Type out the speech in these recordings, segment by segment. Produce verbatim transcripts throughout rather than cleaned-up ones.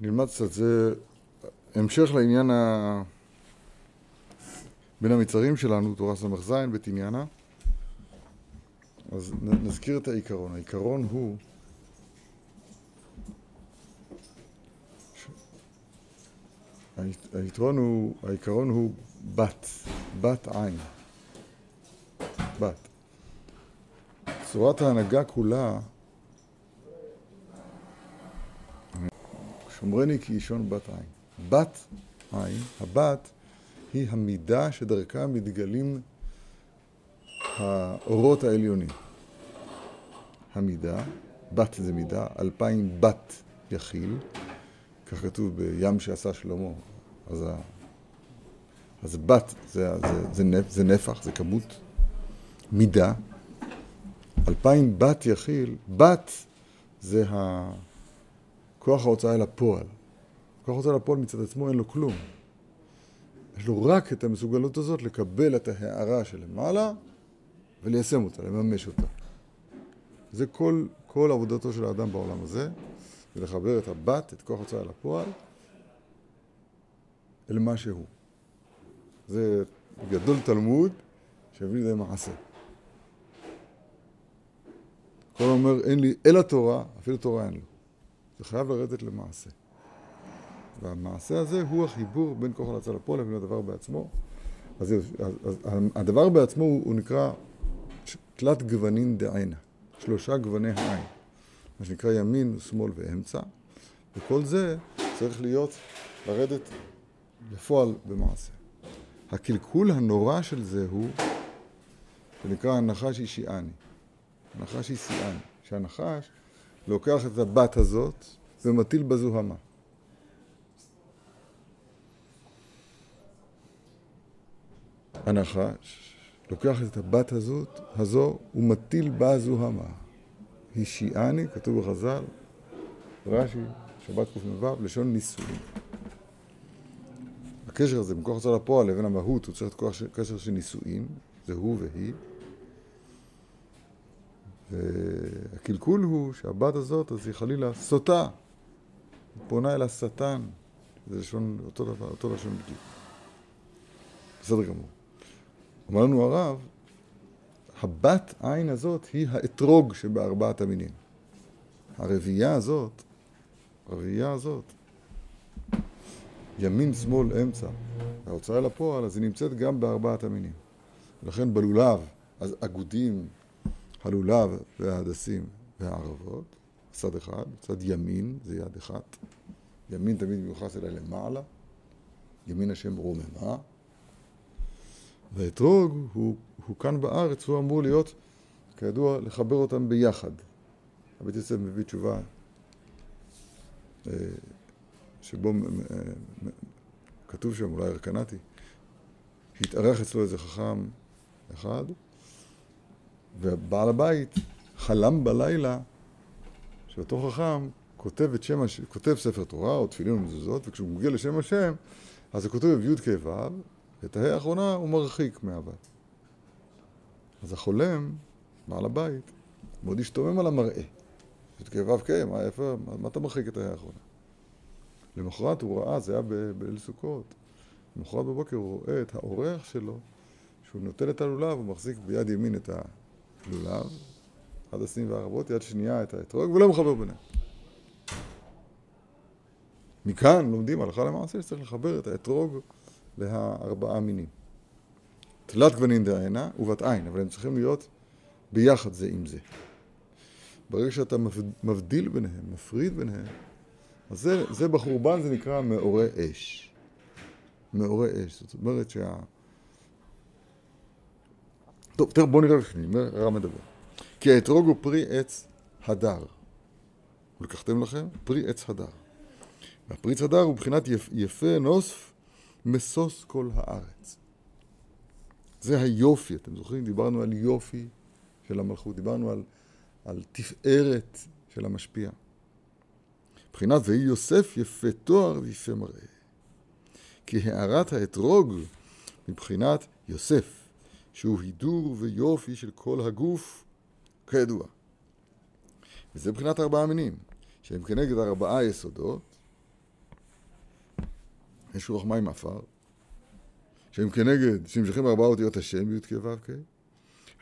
נלמד קצת, זה המשך לעניין ה... בין המצרים שלנו, תורה סמך זין, בית עניינה. אז נזכיר את העיקרון. העיקרון הוא העיקרון הוא, העיקרון הוא בת, בת עין, בת. צורת ההנהגה כולה, שומרני כי אישון בת עין. בת עין, הבת היא המידה שדרכה מתגלים האורות העליונים. המידה, בת זה מידה, אלפיים בת יחיל, כך כתוב בים שעשה שלמה. אז, ה... אז בת זה, זה, זה, נפ... זה נפח, זה כמות, מידה. אלפיים בת יחיל, בת זה הכוח ההוצאה אל הפועל. כוח ההוצאה אל הפועל מצד עצמו אין לו כלום. יש לו רק את המסוגלות הזאת לקבל את ההערה שלמעלה וליישם אותה, לממש אותה. זה כל, כל עבודתו של האדם בעולם הזה. ולחבר את הבת, את כוח הוצאה לפועל, אל מה שהוא. זה גדול תלמוד שהביא לידי מעשה. כל אומר, אין לי אלא תורה, אפילו תורה אין לו. זה חייב לרדת למעשה. והמעשה הזה הוא החיבור בין כוח הוצאה לפועל לבין הדבר בעצמו. אז, אז, אז הדבר בעצמו הוא, הוא נקרא תלת גוונים דעינה, שלושה גווני העין. מה שנקרא ימין, שמאל ואמצע, וכל זה צריך להיות, לרדת לפועל במעשה. הקלקול הנורא של זה הוא, שנקרא הנחש אישיאני. הנחש אישיאני, שהנחש לוקח את הבת הזאת ומטיל בזוהמה. הנחש לוקח את הבת הזאת, הזו, ומטיל בה זוהמה. אישיאני, כתוב בחז"ל, רש"י, שבת קמ"ו, לשון ניסוי. הקשר הזה, מכוח הוצאה לפועל לבין המהות, הוא צריך את כוח, קשר של נישואים, זה הוא והיא. והקלקול הוא שהבת הזאת, אז היא חלילה סוטה, היא פונה אל השטן, זה לשון, אותו דבר, אותו לשון בדיוק. בסדר גמור. אומר לנו הרב, הבת עין הזאת היא האתרוג שבארבעת המינים. הרביעייה הזאת, הרביעייה הזאת, ימין, שמאל, אמצע, ההוצאה לפועל, אז היא נמצאת גם בארבעת המינים. ולכן בלולב, אז אגודים, הלולב וההדסים והערבות, צד אחד, צד ימין, זה יד אחת. ימין תמיד מיוחס אליי למעלה, ימין השם רוממה. והאתרוג הוא, הוא כאן בארץ, הוא אמור להיות, כידוע, לחבר אותם ביחד. הבית יוסף מביא תשובה שבו כתוב שם, אולי הרקנתי, התארח אצלו איזה חכם אחד, ובעל הבית חלם בלילה שאותו חכם כותב, את שם, כותב ספר תורה או תפילין ומזוזות, וכשהוא מגיע לשם השם, אז הוא כותב י' כ' ו', ואת ההיא האחרונה הוא מרחיק מהבת. אז החולם, מעל הבית, מאוד השתומם על המראה. זאת כאביו קיים, מה, מה אתה מרחיק את ההיא האחרונה? למחרת הוא ראה, זה היה בליל סוכות, למחרת בבוקר הוא רואה את האורח שלו, שהוא נוטל את הלולב, הוא מחזיק ביד ימין את הלולב, הדסים והערבות, יד שנייה את האתרוג, ולא מחבר ביניהם. מכאן לומדים הלכה למעשה שצריך לחבר את האתרוג לארבעה מינים. תלת גוונים דעינה ובת עין, אבל הם צריכים להיות ביחד זה עם זה. ברגע שאתה מבדיל ביניהם, מפריד ביניהם, אז זה, זה בחורבן זה נקרא מאורי אש. מאורי אש, זאת אומרת שה... טוב, תראה, בואו נראה לפני, רע מדבר. כי האתרוג הוא פרי עץ הדר. ולקחתם לכם? פרי עץ הדר. והפרי עץ הדר הוא מבחינת יפ, יפה נוסף מסוס כל הארץ. זה היופי, אתם זוכרים? דיברנו על יופי של המלכות, דיברנו על, על תפארת של המשפיע. מבחינת והיא יוסף יפה תואר ויפה מראה. כי הערת האתרוג מבחינת יוסף, שהוא הידור ויופי של כל הגוף, כידוע. וזה מבחינת ארבעה מינים, שהם כנגד ארבעה יסודות, יש רוח מים עפר, שהם כנגד, שנמשכים ארבעה אותיות השם י' כ' ו' כ'.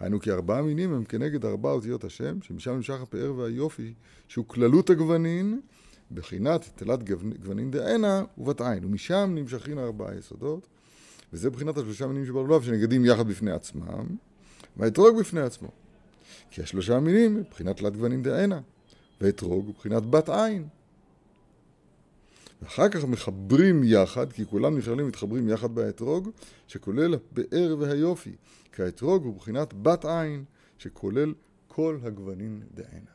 היינו כי ארבעה מינים הם כנגד ארבעה אותיות השם, שמשם נמשך הפאר והיופי, שהוא כללות הגוונין, בחינת תלת גוונין דענה ובת עין, ומשם נמשכים ארבעה יסודות, וזה בחינת השלושה מינים שבלולב, שנגדים יחד בפני עצמם, והאתרוג בפני עצמו. כי השלושה מינים בחינת תלת גוונין דענה, והאתרוג בחינת בת עין. ואחר כך מחברים יחד, כי כולם נכללים מתחברים יחד באתרוג, שכולל הפאר והיופי, כי האתרוג הוא בחינת בת עין, שכולל כל הגוונין דענה.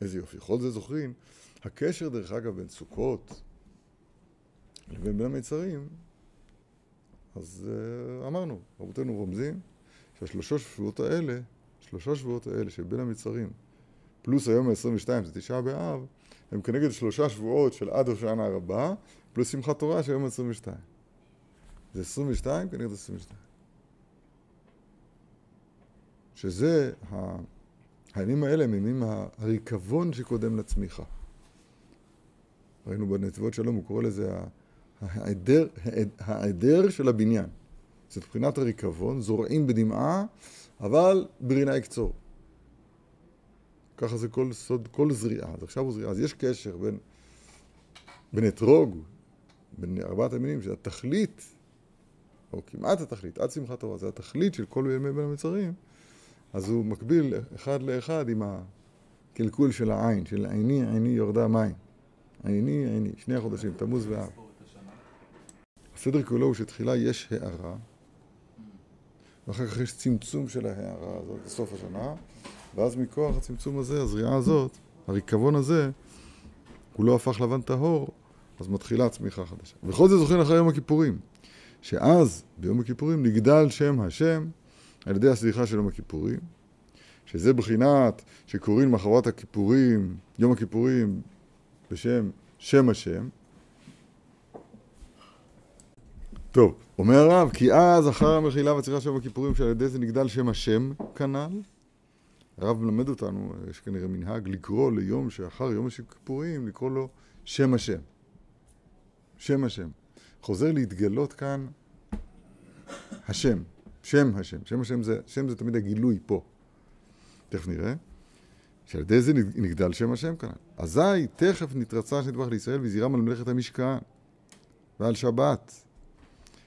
איזה יופי, כל זה זוכרים. הקשר דרך אגב בין סוכות לבין בין המצרים, אז uh, אמרנו, רבותינו רומזים, שהשלושה שבועות האלה, שלושה שבועות האלה שבין המצרים, פלוס היום ה-עשרים ושתיים, זה תשעה באב, הם כנגד שלושה שבועות של עד הושענא רבה, פלוס שמחת תורה שהיום ה-עשרים ושתיים. זה עשרים ושתיים כנגד עשרים ושתיים. שזה ה... הימים האלה הם ימים הריקבון שקודם לצמיחה. ראינו בנתיבות שלום, הוא קורא לזה העדר, העדר של הבניין. זה מבחינת הריקבון, זורעים בדמעה, אבל ברינה יקצור. ככה זה כל סוד, כל זריעה. אז עכשיו הוא זריעה. אז יש קשר בין, בין אתרוג, בין ארבעת המינים, שהתכלית, או כמעט התכלית, עד שמחת תורה, זה התכלית של כל ימי בין המצרים, אז הוא מקביל אחד לאחד עם הקלקול של העין, של עיני, עיני יורדה מים. עיני, עיני, שני החודשים, תמוז ואב. הסדר כולו הוא שתחילה יש הערה, ואחר כך יש צמצום של ההערה הזאת בסוף השנה, ואז מכוח הצמצום הזה, הזריעה הזאת, הריקבון הזה, הוא לא הפך לבן טהור, אז מתחילה הצמיחה חדשה. וכל זה זוכרים אחרי יום הכיפורים, שאז ביום הכיפורים נגדל שם השם, על ידי הסליחה של יום הכיפורים, שזה בחינת שקוראים מחרת הכיפורים, יום הכיפורים בשם שם השם. טוב, אומר הרב, כי אז אחר המחילה והצליחה של יום הכיפורים, שעל ידי זה נגדל שם השם כנ"ל. הרב מלמד אותנו, יש כנראה מנהג לקרוא ליום שאחר יום הכיפורים, לקרוא לו שם השם. שם השם. חוזר להתגלות כאן השם. שם השם, שם השם זה, שם זה תמיד הגילוי פה. תכף נראה, שעל ידי זה נגדל שם השם כאן. אזי תכף נתרצה נדבך לישראל וזירם על מלאכת המשכן ועל שבת,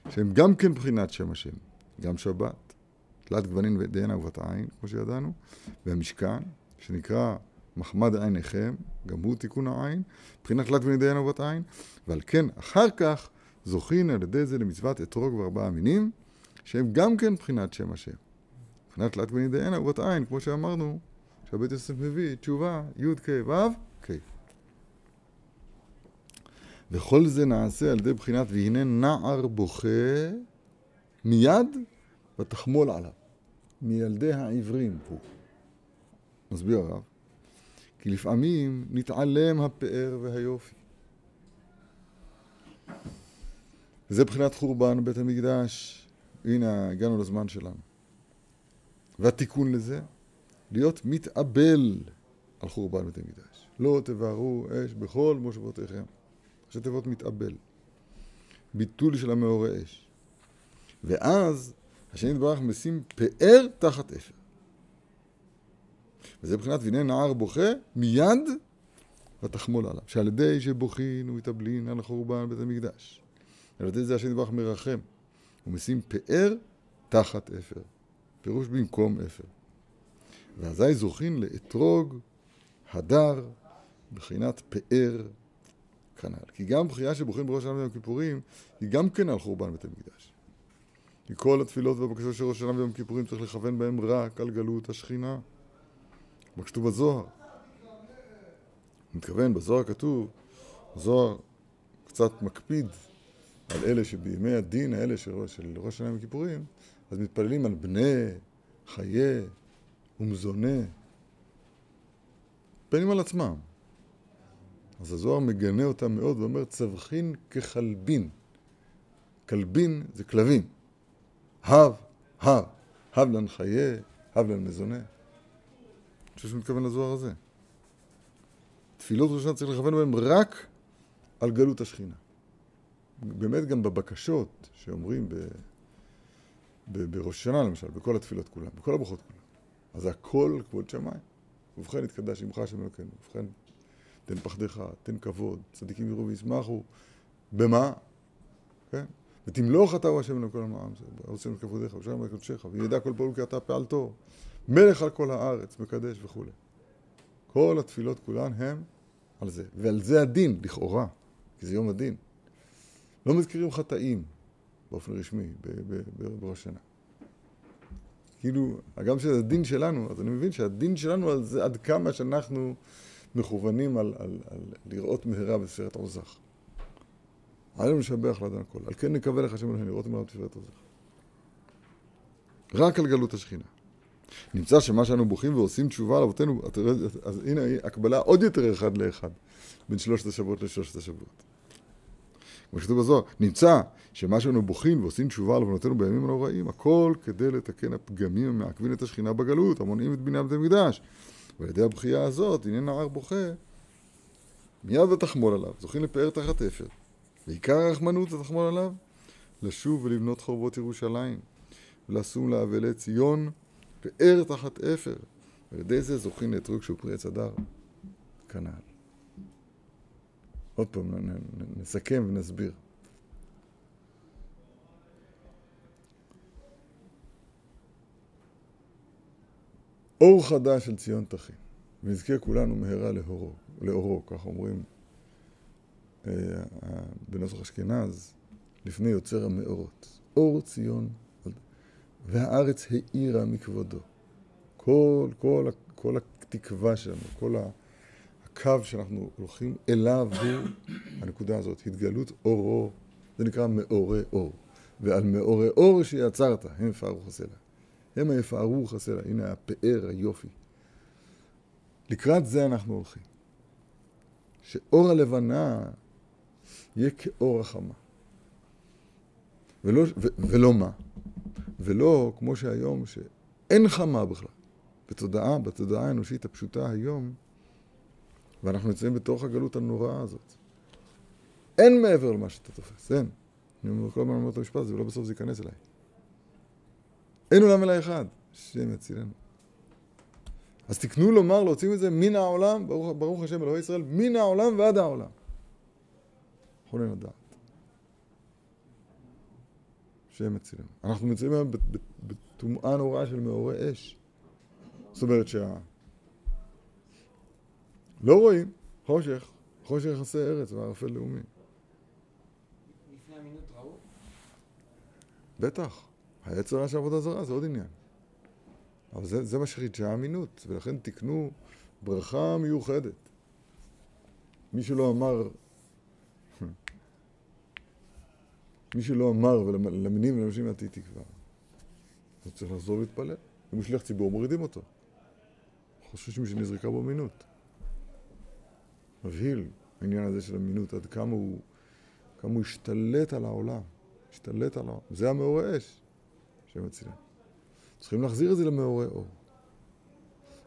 שהם גם כן בחינת שם השם, גם שבת, תלת גוונין דענה ובת עין, כמו שידענו, והמשכן, שנקרא מחמד עיניכם, גם הוא תיקון העין, בחינת תלת גוונין דענה ובת עין, ועל כן אחר כך זוכין על ידי זה למצוות אתרוג וארבעה מינים, שהם גם כן בחינת שם השם. בחינת תלת גוונין דענה ובת עין, כמו שאמרנו, שהבית יוסף מביא, תשובה, י' כ' ו' כ'. וכל זה נעשה על ידי בחינת, והנה נער בוכה מיד ותחמול עליו. מילדי העברים פה. מסביר הרב, כי לפעמים נתעלם הפאר והיופי. זה בחינת חורבן בית המקדש. הנה, הגענו לזמן שלנו. והתיקון לזה, להיות מתאבל על חורבן בית המקדש. לא תבערו אש בכל מושבותיכם. ראשי תיבות מתאבל. ביטול של המעורר אש. ואז, השם יתברך משים פאר תחת אפר. וזה מבחינת, והנה נער בוכה מיד ותחמול עליו. שעל ידי שבוכין ומתאבלין על חורבן בית המקדש. על ידי זה השם יתברך מרחם. ומשים פאר תחת אפר. פירוש במקום אפר. ואזי זוכין לאתרוג, הדר, בחינת פאר כנ"ל. כי גם בחייה שבוחין בראש השנה ויום הכיפורים, היא גם כן על חורבן בית המקדש. כי כל התפילות והבקשות של ראש השנה ויום הכיפורים צריך לכוון בהם רק על גלות השכינה. בכתוב בזוהר. מתכוון, בזוהר כתוב, הזוהר קצת מקפיד, על אלה שבימי הדין האלה של ראש השנה וכיפורים, אז מתפללים על בני, חיה ומזונה. מתפללים על עצמם. אז הזוהר מגנה אותם מאוד ואומר, צווחין כחלבין. כלבין זה כלבים. הב, הב, הב לן חיה, הב לן מזונה. אני חושב שמתכוון לזוהר הזה. תפילות ראשונה צריך לכוון בהם רק על גלות השכינה. באמת גם בבקשות שאומרים ב... בראש השנה למשל, בכל התפילות כולם, בכל הברכות כולם. אז הכל כבוד שמיים. ובכן יתקדש שמך השם אלוקינו, ובכן תן פחדך, תן כבוד, צדיקים יראו וישמחו. במה? כן? ותמלוך אתה הוא השם אלוקינו כל העם, הרוצים את כבודך, ושם את קודשך, וידע כל פעול כי אתה פעלתו, מלך על כל הארץ, מקדש וכו'. כל התפילות כולן הם על זה. ועל זה הדין, לכאורה, כי זה יום הדין. לא מזכירים חטאים. באופן רשמי, בראש שנה. כאילו, גם שזה הדין שלנו, אז אני מבין שהדין שלנו על זה עד כמה שאנחנו מכוונים על, על, על לראות מהרה בסרט עוזך. עלינו לשבח לאדון הכל. על כן נקווה לך השם אלוהינו לראות מהרה בסרט עוזך. רק על גלות השכינה. נמצא שמה שאנו בוכים ועושים תשובה על אבותינו, אז הנה הקבלה עוד יותר אחד לאחד, בין שלושת השבועות לשלושת השבועות. כמו שכתוב בזוהר, נמצא שמה שאנו בוכים ועושים תשובה על עוונותינו בימים הנוראים, הכל כדי לתקן הפגמים המעכבים את השכינה בגלות, המונעים את בניין בית המקדש. ועל ידי הבכייה הזאת, הנה נער בוכה, מיד התחמול עליו, זוכים לפאר תחת אפר. ועיקר הרחמנות התחמול עליו, לשוב ולבנות חורבות ירושלים, ולשום לאבלי ציון, פאר תחת אפר. ועל ידי זה זוכים לאתרוג שהוא פרי עץ הדר. כנען. עוד פעם, נסכם ונסביר. אור חדש של ציון תחי, ונזכה כולנו מהרה לאורו, לאורו, כך אומרים אה, בנוסח אשכנז, לפני יוצר המאורות. אור ציון, והארץ האירה מכבודו. כל, כל, כל התקווה שלנו, כל ה... הקו שאנחנו הולכים אליו הוא הנקודה הזאת, התגלות אור אור, זה נקרא מאורי אור. ועל מאורי אור שיצרת, הם יפארו חסלה. הם יפארו חסלה, הנה הפאר, היופי. לקראת זה אנחנו הולכים. שאור הלבנה יהיה כאור החמה. ולא, ו, ולא מה? ולא כמו שהיום שאין חמה בכלל. בתודעה, בתודעה האנושית הפשוטה היום, ואנחנו נמצאים בתוך הגלות הנוראה הזאת. אין מעבר למה שאתה תופס, אין. אני אומר כל הזמן אומר את המשפט הזה, ולא בסוף זה ייכנס אליי. אין עולם אליי אחד, שם יצילנו. אז תקנו לומר, להוציא את זה מן העולם, ברוך, ברוך השם אלוהי ישראל, מן העולם ועד העולם. חונן הדעת. שם יצילנו. אנחנו נמצאים היום בתומעה נוראה של מאורי אש. זאת אומרת שה... לא רואים, חושך, חושך יחסי ארץ וערפל לאומי. לפני המינות ראו? בטח, היצר רע של עבודה זרה, זה עוד עניין. אבל זה, זה מה שחידשה המינות, ולכן תקנו ברכה מיוחדת. מי שלא אמר, מי שלא אמר ולמינים ולמשים עתיד תקווה, אז צריך לחזור להתפלל. אם הוא שליח ציבור, מורידים אותו. חוששים שנזריקה בו מינות. מבהיל, העניין הזה של המינות, עד כמה הוא, כמה הוא השתלט על העולם, השתלט על העולם. זה המאורי אש, שם הצילה. צריכים להחזיר את זה למאורי אור.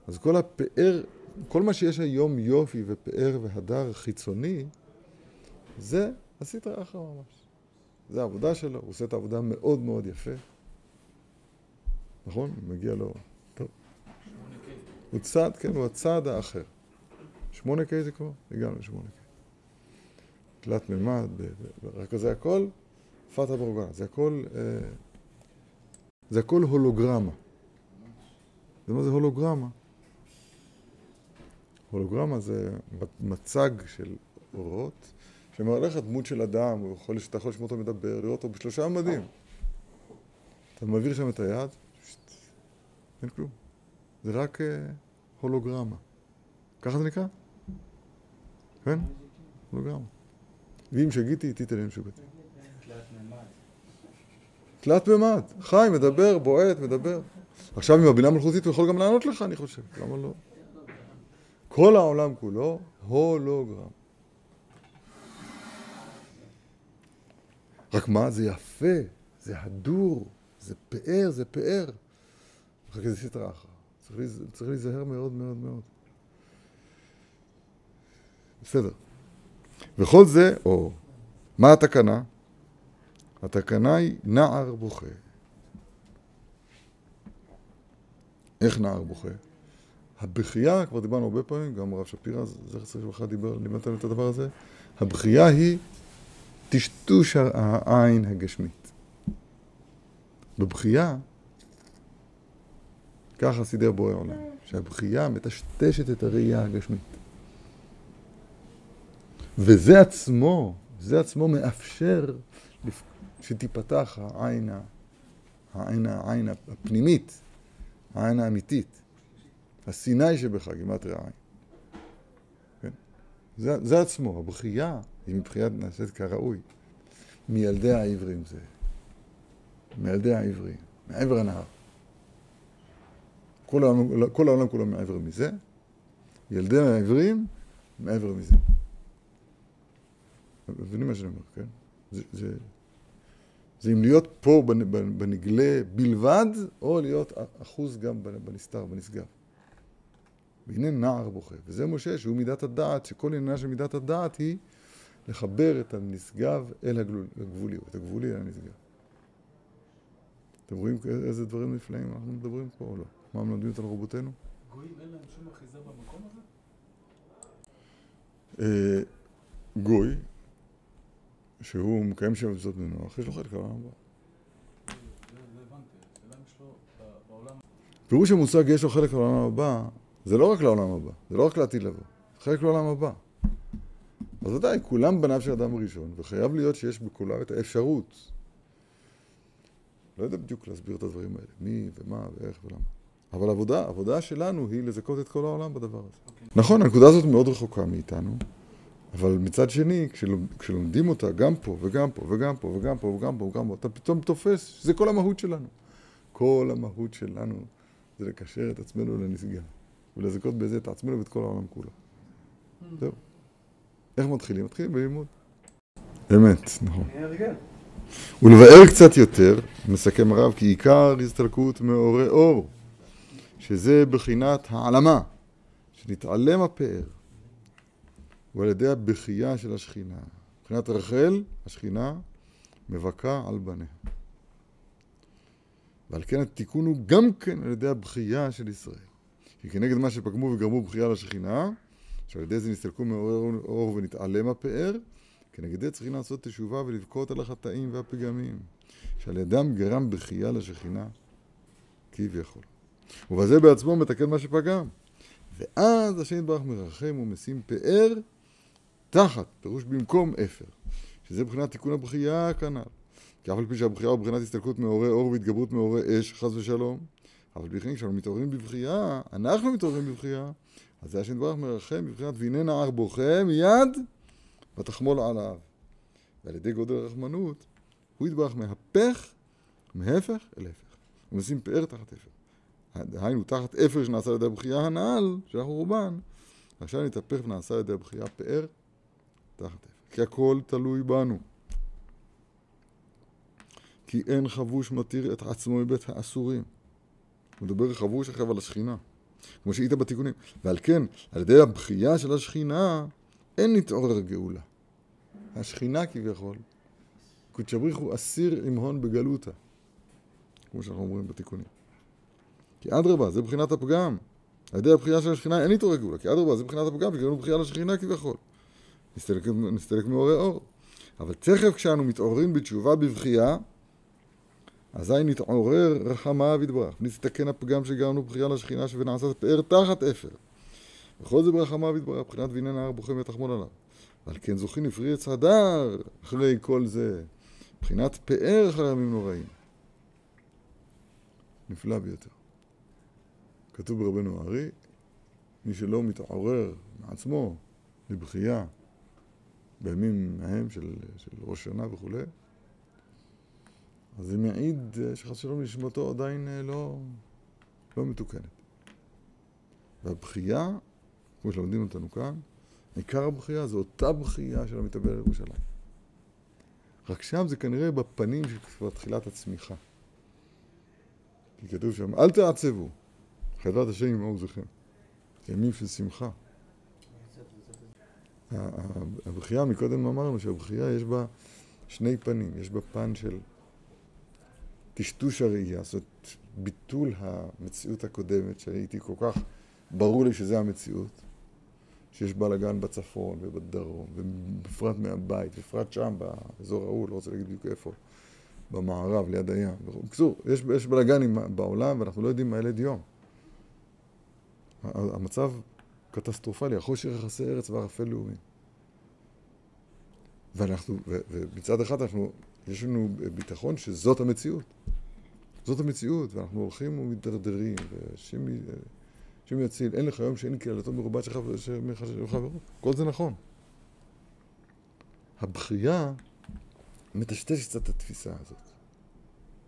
אז כל הפאר, כל מה שיש היום יופי ופאר והדר חיצוני, זה עשית אחר ממש. זה העבודה שלו, הוא עושה את העבודה מאוד מאוד יפה. נכון? מגיע לו, טוב. הוא צעד, כן, הוא הצעד האחר. שמונה קיי זה כבר? הגענו לשמונה קיי. תלת ממד, רק זה הכל פאטה בורגנה. זה הכל, זה הכל הולוגרמה. זה מה זה הולוגרמה? הולוגרמה זה מצג של אורות, שמראה לך דמות של אדם, הוא יכול שאתה יכול לשמוע אותו מדבר, לראות אותו בשלושה עמדים. אתה מעביר שם את היד, אין כלום. זה רק הולוגרמה. ככה זה נקרא? כן? לא גרם. ואם שגיתי, תיתן להם שוגתי. תלת ממד. תלת ממד. חי, מדבר, בועט, מדבר. עכשיו עם הבינה מלכותית הוא יכול גם לענות לך, אני חושב. למה לא? כל העולם כולו, הולוגרם. רק מה? זה יפה, זה הדור, זה פאר, זה פאר. רק זה סתרה אחר. צריך להיזהר מאוד מאוד מאוד. בסדר. וכל זה, או, מה התקנה? התקנה היא נער בוכה. איך נער בוכה? הבכייה, כבר דיברנו הרבה פעמים, גם הרב שפירא, זכר צדיק לברכה, דיבר, לימדתם את הדבר הזה, הבכייה היא טשטוש העין הגשמית. בבכייה, ככה סידר בורא עולם, שהבכייה מטשטשת את הראייה הגשמית. וזה עצמו, זה עצמו מאפשר שתיפתח העין, העין, העין הפנימית, העין האמיתית. הסיני שבך, גימטריה עין. כן? זה, זה עצמו, הבכייה, היא מבחינת נעשית כראוי. מילדי העברים זה. מילדי העברים, מעבר הנהר. כל העולם, כל העולם כולו מעבר מזה. ילדי העברים, מעבר מזה. מבינים מה שאני אומר, כן? זה, זה, זה אם להיות פה בנגלה בלבד, או להיות אחוז גם בנסתר, בנסגב. והנה נער בוכה. וזה משה, שהוא מידת הדעת, שכל עניינה של מידת הדעת היא לחבר את הנשגב אל הגבולי, או את הגבולי אל הנשגב. אתם רואים איזה דברים נפלאים אנחנו מדברים פה או לא? מה מלמדים על רובותינו? גויים אין להם שום אחיזה במקום הזה? גוי, שהוא מקיים שם מצוות בני נוח, יש לו חלק לעולם הבא. לא הבנתי, השאלה יש לו בעולם... פירוש המושג יש לו חלק לעולם הבא, זה לא רק לעולם הבא, זה לא רק לעתיד לבוא, חלק לעולם הבא. אז עדיין, כולם בניו של אדם ראשון, וחייב להיות שיש בכולם את האפשרות. לא יודע בדיוק להסביר את הדברים האלה, מי ומה ואיך ולמה. אבל עבודה, העבודה שלנו היא לזכות את כל העולם בדבר הזה. Okay. נכון, הנקודה הזאת מאוד רחוקה מאיתנו, אבל מצד שני, כשלומדים אותה גם פה וגם פה וגם פה וגם פה וגם פה וגם פה, אתה פתאום תופס שזה כל המהות שלנו. כל המהות שלנו זה לקשר את עצמנו לנשגב, ולזכות בזה את עצמנו ואת כל העולם כולו. Mm-hmm. זהו. איך מתחילים? מתחילים בלימוד. אמת, נכון. ולבאר קצת יותר, מסכם הרב, כי עיקר הסתלקות מאורי אור, שזה בחינת העלמה, שנתעלם הפאר, ועל ידי הבכייה של השכינה. מבחינת רחל, השכינה מבכה על בניה. ועל כן התיקון הוא גם כן על ידי הבכייה של ישראל. כי כנגד מה שפגמו וגרמו בכייה לשכינה, שעל ידי זה נסתלקו מאור אור ונתעלם הפאר, כנגד זה צריכים לעשות תשובה ולבכות על החטאים והפגמים, שעל ידם גרם בכייה לשכינה, כביכול. ובזה בעצמו מתקן מה שפגם. ואז השם יתברך מרחם ומשים פאר תחת, פירוש במקום אפר, שזה בחינת תיקון הבכייה כנ"ל. כי אף על פי שהבכייה הוא בחינת הסתלקות מאורי אור והתגברות מאורי אש, חס ושלום, אבל בכלל כשאנחנו מתעוררים בבכייה, אנחנו מתעוררים בבכייה, אז זה השם יתברך מרחם בבחינת והנה נער בוכה מיד ותחמול עליו. ועל ידי גודל הרחמנות, הוא יתברך מהפך, מהפך אל הפך. הוא משים פאר תחת אפר. היינו תחת אפר שנעשה לידי הבכייה הנעל, שאנחנו רובן. עכשיו נתהפך ונעשה לידי הבכייה פאר תחת אפר. כי הכל תלוי בנו. כי אין חבוש מתיר את עצמו מבית האסורים. הוא מדבר חבוש עכשיו על השכינה. כמו שהיית בתיקונים. ועל כן, על ידי הבכייה של השכינה, אין נתעורר גאולה. השכינה כביכול, קודש הבריך הוא אסיר עם הון בגלותה, כמו שאנחנו אומרים בתיקונים. כי אדרבה, זה בחינת הפגם. על ידי הבחייה של השכינה אין נתעורר גאולה, כי אדרבה, זה בחינת הפגם, שגרנו בחייה לשכינה כביכול. נסתלק, נסתלק מאורי אור. אבל תכף כשאנו מתעוררים בתשובה בבחייה, אזי נתעורר רחמה ויתברך, ונסתכן הפגם שגרנו בחייה לשכינה ונעשת פאר תחת אפר. וכל זה ברחמה ויתברך, בחינת והנה נער בוכה ותחמול עליו. ועל כן זוכין הפרי עץ הדר אחרי כל זה, בחינת פאר אחרי ימים נוראים. נפלא ביותר. כתוב ברבנו הארי, מי שלא מתעורר מעצמו לבכייה בימים ההם של, של ראש שנה וכו', אז זה מעיד שחס שלום נשמתו עדיין לא, לא מתוקנת. והבכייה, כמו שלומדים אותנו כאן, עיקר הבכייה זו אותה בכייה של המתאבל על ירושלים. רק שם זה כנראה בפנים של תחילת הצמיחה. כי כתוב שם, אל תעצבו, חדלת השם עמעוזכם. ימים של שמחה. הבחייה, מקודם אמרנו שהבחייה יש בה שני פנים, יש בה פן של טשטוש הראייה, זאת ביטול המציאות הקודמת שהייתי כל כך ברור לי שזה המציאות, שיש בלגן בצפון ובדרום, ובפרט מהבית, בפרט שם באזור ההוא, לא רוצה להגיד בדיוק איפה, במערב, ליד הים. בקיצור, יש, יש בלגנים בעולם ואנחנו לא יודעים מה ילד יום. המצב קטסטרופלי, החושך יחסי ארץ והרפל לאומי. ואנחנו, ו, ובצד אחד אנחנו, יש לנו ביטחון שזאת המציאות. זאת המציאות, ואנחנו הולכים ומתדרדרים, ושימי... שם יציל, אין לך יום שאין קהלתו מרובת שחברו. כל זה נכון. הבחייה מטשטש קצת את התפיסה הזאת.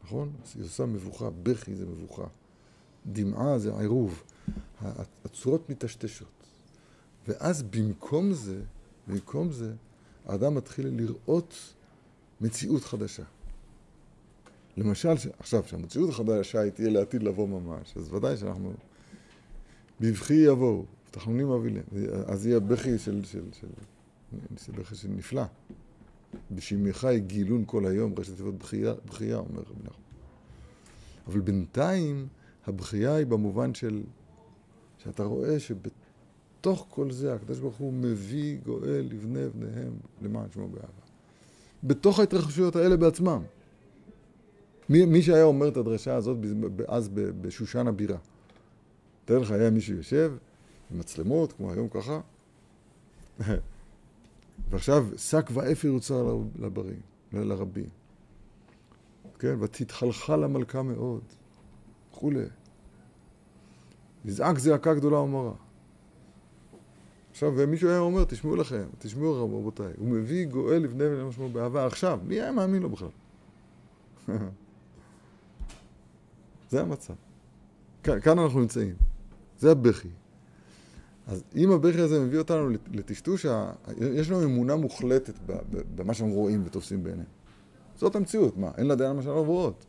נכון? היא עושה מבוכה, בכי זה מבוכה. דמעה זה עירוב. הצורות מטשטשות. ואז במקום זה, במקום זה, האדם מתחיל לראות מציאות חדשה. למשל, עכשיו, שהמציאות החדשה היא תהיה לעתיד לבוא ממש, אז ודאי שאנחנו... בבכי יבואו, תחנונים אבילים, אז יהיה בכי של, של, של, של, בכי של נפלא. בשמחה גילון כל היום, ראשי תיבות בכייה, בכייה, אומר רבי נחמן. אבל בינתיים, הבכייה היא במובן של, שאתה רואה שבתוך כל זה, הקדוש ברוך הוא מביא גואל לבני בניהם, למען שמו באהבה. בתוך ההתרחשויות האלה בעצמם. מי, מי שהיה אומר את הדרשה הזאת, אז בשושן הבירה. תאר לך, היה מישהו יושב עם מצלמות, כמו היום ככה, ועכשיו שק ואפר יוצא לברים, לרבים, כן? ותתחלחה למלכה מאוד, וכולי. נזעק זעקה גדולה ומרה. עכשיו, ומישהו היה אומר, תשמעו לכם, תשמעו רבותיי, הוא מביא גואל לבני ולמה שמו באהבה עכשיו, מי היה מאמין לו בכלל? זה המצב. כאן, כאן אנחנו נמצאים. זה הבכי. אז אם הבכי הזה מביא אותנו לטשטוש, יש לנו אמונה מוחלטת במה שאנחנו רואים ותופסים בעיניהם. זאת המציאות, מה? אין לדעת מה שאנחנו רואות.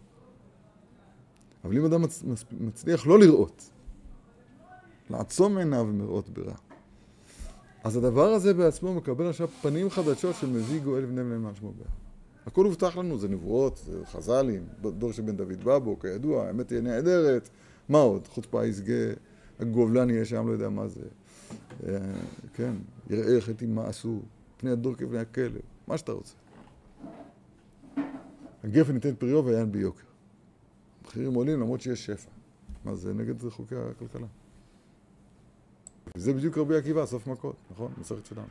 אבל אם אדם מצ, מצליח לא לראות, לעצום עיניו ומראות ברע, אז הדבר הזה בעצמו מקבל עכשיו פנים חדשות של מביא גואל לבני ולמען מה שמו באהבה. הכל הובטח לנו, זה נבואות, זה חז"לים, דור שבן דוד בא בו, כידוע, האמת היא נהדרת, מה עוד? חוץ פייסגה, הגובלני יש שם, לא יודע מה זה. כן, יראה איך הייתי מה עשו, פני הדור כבני הכלב, מה שאתה רוצה. הגפן ניתן פריו והיין ביוקר. המחירים עולים למרות שיש שפע. מה זה? נגד חוקי הכלכלה. וזה בדיוק רבי עקיבא, סוף מכות, נכון? מסכת שלנו.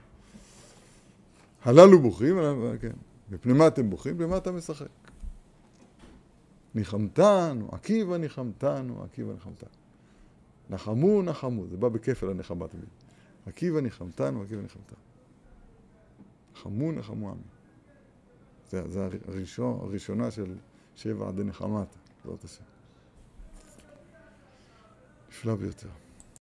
הללו בוכים, כן. מפני מה אתם בוכים? במה אתה משחק? נחמתנו, עקיבא נחמתנו, עקיבא נחמתנו. נחמו, נחמו. זה בא בכפל הנחמה תמיד. עקיבא נחמתנו, עקיבא נחמתנו. נחמו, נחמו עמי. זה, זה הראשון, הראשונה של שבע עדי נחמת, זאת השם. נפלא ביותר.